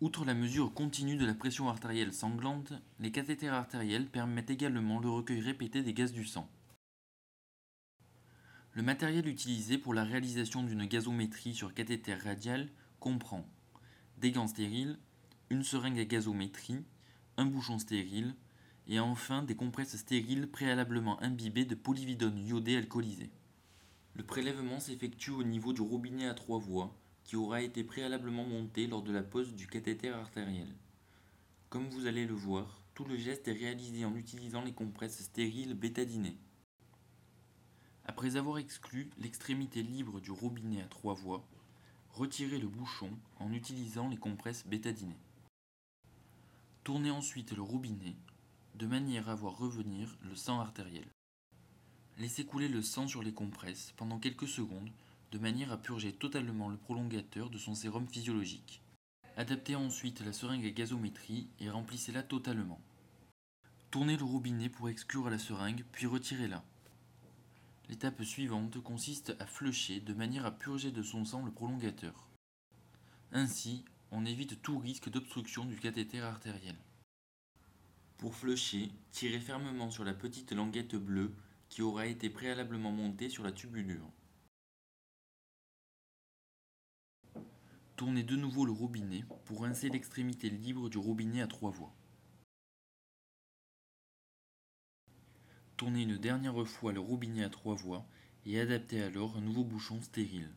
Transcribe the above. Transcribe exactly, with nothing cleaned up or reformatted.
Outre la mesure continue de la pression artérielle sanglante, les cathéters artériels permettent également le recueil répété des gaz du sang. Le matériel utilisé pour la réalisation d'une gazométrie sur cathéter radial comprend des gants stériles, une seringue à gazométrie, un bouchon stérile et enfin des compresses stériles préalablement imbibées de polyvidone iodé alcoolisé. Le prélèvement s'effectue au niveau du robinet à trois voies qui aura été préalablement monté lors de la pose du cathéter artériel. Comme vous allez le voir, tout le geste est réalisé en utilisant les compresses stériles bétadinées. Après avoir exclu l'extrémité libre du robinet à trois voies, retirez le bouchon en utilisant les compresses bétadinées. Tournez ensuite le robinet de manière à voir revenir le sang artériel. Laissez couler le sang sur les compresses pendant quelques secondes de manière à purger totalement le prolongateur de son sérum physiologique. Adaptez ensuite la seringue à gazométrie et remplissez-la totalement. Tournez le robinet pour exclure la seringue puis retirez-la. L'étape suivante consiste à flusher de manière à purger de son sang le prolongateur. Ainsi, on évite tout risque d'obstruction du cathéter artériel. Pour flusher, tirez fermement sur la petite languette bleue qui aura été préalablement montée sur la tubulure. Tournez de nouveau le robinet pour rincer l'extrémité libre du robinet à trois voies. Tournez une dernière fois le robinet à trois voies et adaptez alors un nouveau bouchon stérile.